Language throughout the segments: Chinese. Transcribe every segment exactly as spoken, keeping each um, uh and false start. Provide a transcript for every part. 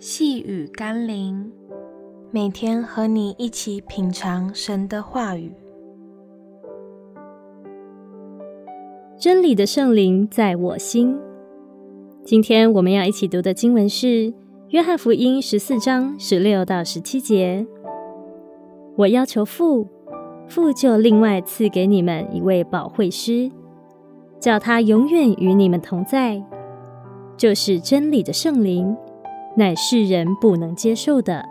细雨甘霖，每天和你一起品尝神的话语。真理的圣灵在我心。今天我们要一起读的经文是约翰福音十四章十六到十七节。我要求父，父就另外赐给你们一位保惠师，叫他永远与你们同在，就是真理的圣灵，乃是人不能接受的，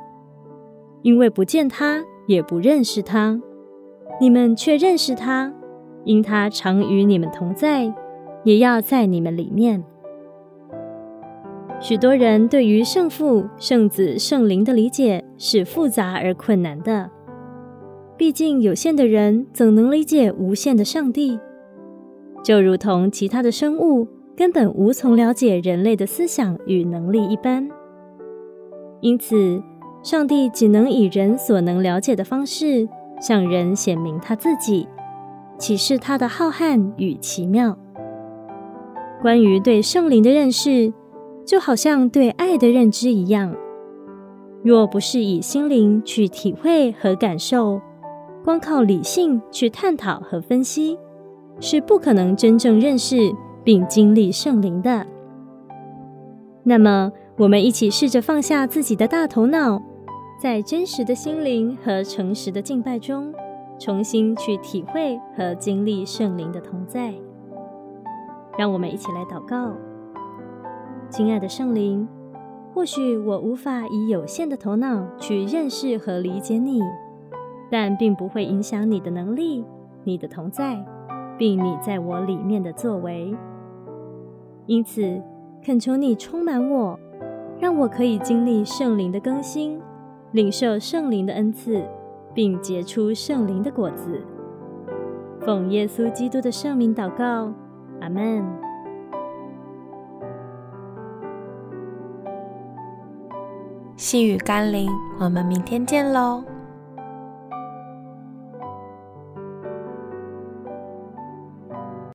因为不见他，也不认识他。你们却认识他，因他常与你们同在，也要在你们里面。许多人对于圣父、圣子、圣灵的理解是复杂而困难的，毕竟有限的人怎能理解无限的上帝？就如同其他的生物根本无从了解人类的思想与能力一般，因此上帝只能以人所能了解的方式向人显明他自己，启示他的浩瀚与奇妙。关于对圣灵的认识，就好像对爱的认知一样，若不是以心灵去体会和感受，光靠理性去探讨和分析，是不可能真正认识并经历圣灵的。那么我们一起试着放下自己的大头脑，在真实的心灵和诚实的敬拜中，重新去体会和经历圣灵的同在。让我们一起来祷告。亲爱的圣灵，或许我无法以有限的头脑去认识和理解你，但并不会影响你的能力、你的同在，并你在我里面的作为。因此，恳求你充满我，让我可以经历圣灵的更新，领受圣灵的恩赐，并结出圣灵的果子。奉耶稣基督的圣名祷告，阿们。细雨甘霖，我们明天见喽。